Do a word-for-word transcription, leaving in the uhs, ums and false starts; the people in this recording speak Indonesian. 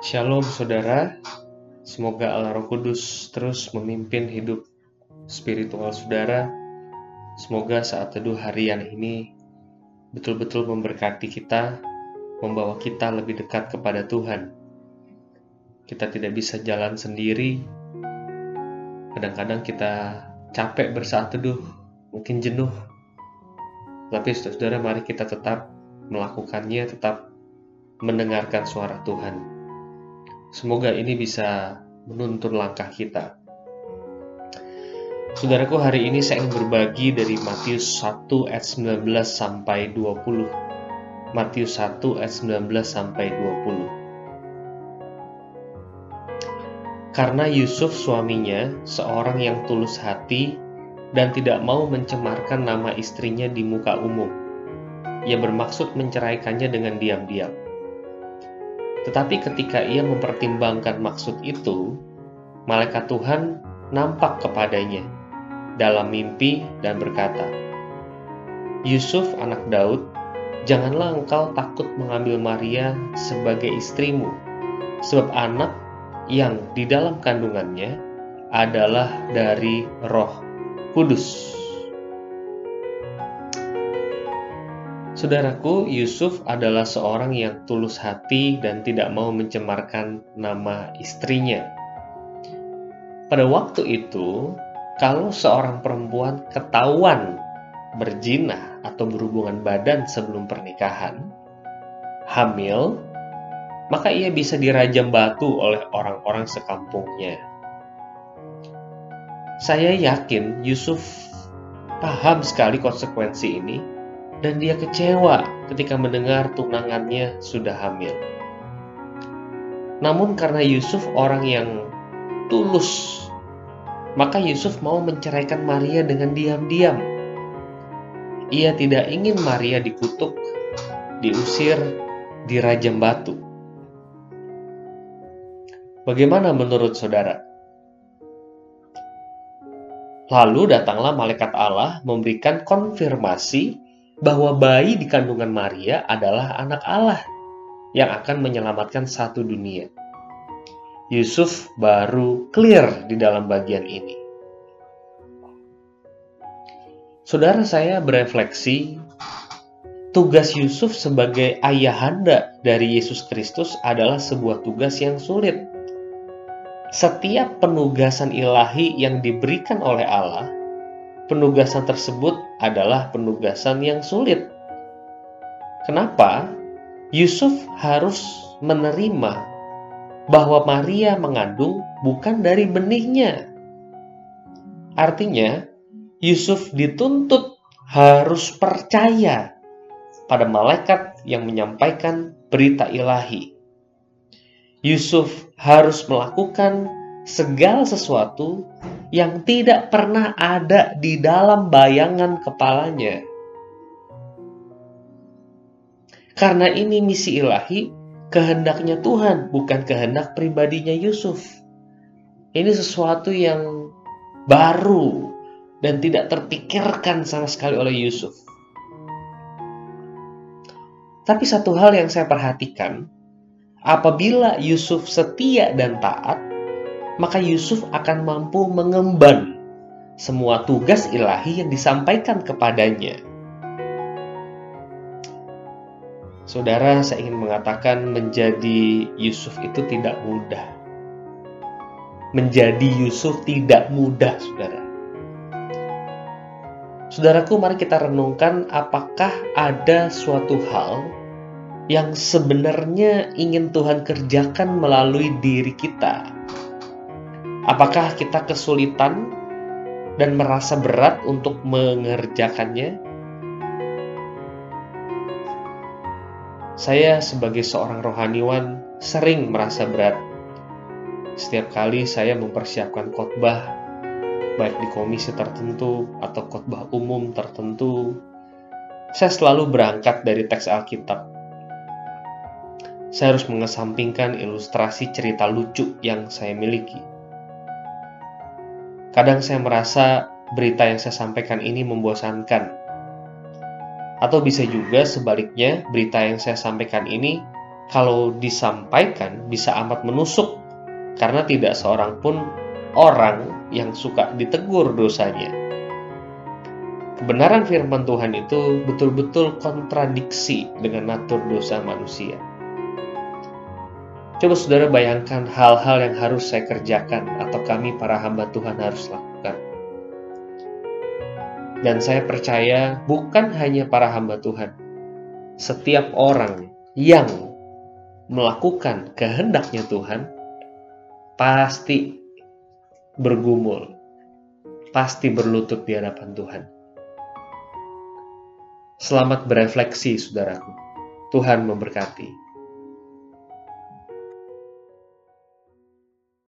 Shalom saudara, semoga Allah Roh Kudus terus memimpin hidup spiritual saudara. Semoga saat teduh harian ini betul-betul memberkati kita, membawa kita lebih dekat kepada Tuhan. Kita tidak bisa jalan sendiri, kadang-kadang kita capek bersaat teduh, mungkin jenuh. Tapi saudara, mari kita tetap melakukannya, tetap mendengarkan suara Tuhan. Semoga ini bisa menuntun langkah kita. Saudaraku, hari ini saya ingin berbagi dari Matius satu ayat sembilan belas sampai dua puluh. Matius satu ayat sembilan belas sampai dua puluh. Karena Yusuf suaminya seorang yang tulus hati dan tidak mau mencemarkan nama istrinya di muka umum, ia bermaksud menceraikannya dengan diam-diam. Tetapi ketika ia mempertimbangkan maksud itu, malaikat Tuhan nampak kepadanya dalam mimpi dan berkata, "Yusuf anak Daud, janganlah engkau takut mengambil Maria sebagai istrimu, sebab anak yang di dalam kandungannya adalah dari Roh Kudus." Saudaraku, Yusuf adalah seorang yang tulus hati dan tidak mau mencemarkan nama istrinya. Pada waktu itu, kalau seorang perempuan ketahuan berzina atau berhubungan badan sebelum pernikahan, hamil, maka ia bisa dirajam batu oleh orang-orang sekampungnya. Saya yakin Yusuf paham sekali konsekuensi ini. Dan dia kecewa ketika mendengar tunangannya sudah hamil. Namun karena Yusuf orang yang tulus, maka Yusuf mau menceraikan Maria dengan diam-diam. Ia tidak ingin Maria dikutuk, diusir, dirajam batu. Bagaimana menurut saudara? Lalu datanglah malaikat Allah memberikan konfirmasi bahwa bayi di kandungan Maria adalah anak Allah yang akan menyelamatkan satu dunia. Yusuf baru clear di dalam bagian ini. Saudara, saya berefleksi, tugas Yusuf sebagai ayahanda dari Yesus Kristus adalah sebuah tugas yang sulit. Setiap penugasan ilahi yang diberikan oleh Allah, penugasan tersebut adalah penugasan yang sulit. Kenapa? Yusuf harus menerima bahwa Maria mengandung bukan dari benihnya. Artinya, Yusuf dituntut harus percaya pada malaikat yang menyampaikan berita ilahi. Yusuf harus melakukan segala sesuatu yang tidak pernah ada di dalam bayangan kepalanya. Karena ini misi ilahi, kehendaknya Tuhan, bukan kehendak pribadinya Yusuf. Ini sesuatu yang baru dan tidak terpikirkan sama sekali oleh Yusuf. Tapi satu hal yang saya perhatikan, apabila Yusuf setia dan taat, maka Yusuf akan mampu mengemban semua tugas ilahi yang disampaikan kepadanya. Saudara, saya ingin mengatakan menjadi Yusuf itu tidak mudah. Menjadi Yusuf tidak mudah, saudara. Saudaraku, mari kita renungkan apakah ada suatu hal yang sebenarnya ingin Tuhan kerjakan melalui diri kita. Apakah kita kesulitan dan merasa berat untuk mengerjakannya? Saya sebagai seorang rohaniwan sering merasa berat. Setiap kali saya mempersiapkan khotbah, baik di komisi tertentu atau khotbah umum tertentu, saya selalu berangkat dari teks Alkitab. Saya harus mengesampingkan ilustrasi cerita lucu yang saya miliki. Kadang saya merasa berita yang saya sampaikan ini membosankan. Atau bisa juga sebaliknya, berita yang saya sampaikan ini kalau disampaikan bisa amat menusuk, karena tidak seorang pun orang yang suka ditegur dosanya. Kebenaran firman Tuhan itu betul-betul kontradiksi dengan natur dosa manusia. Coba saudara bayangkan hal-hal yang harus saya kerjakan atau kami para hamba Tuhan harus lakukan. Dan saya percaya bukan hanya para hamba Tuhan. Setiap orang yang melakukan kehendaknya Tuhan pasti bergumul, pasti berlutut di hadapan Tuhan. Selamat berefleksi, saudaraku. Tuhan memberkati.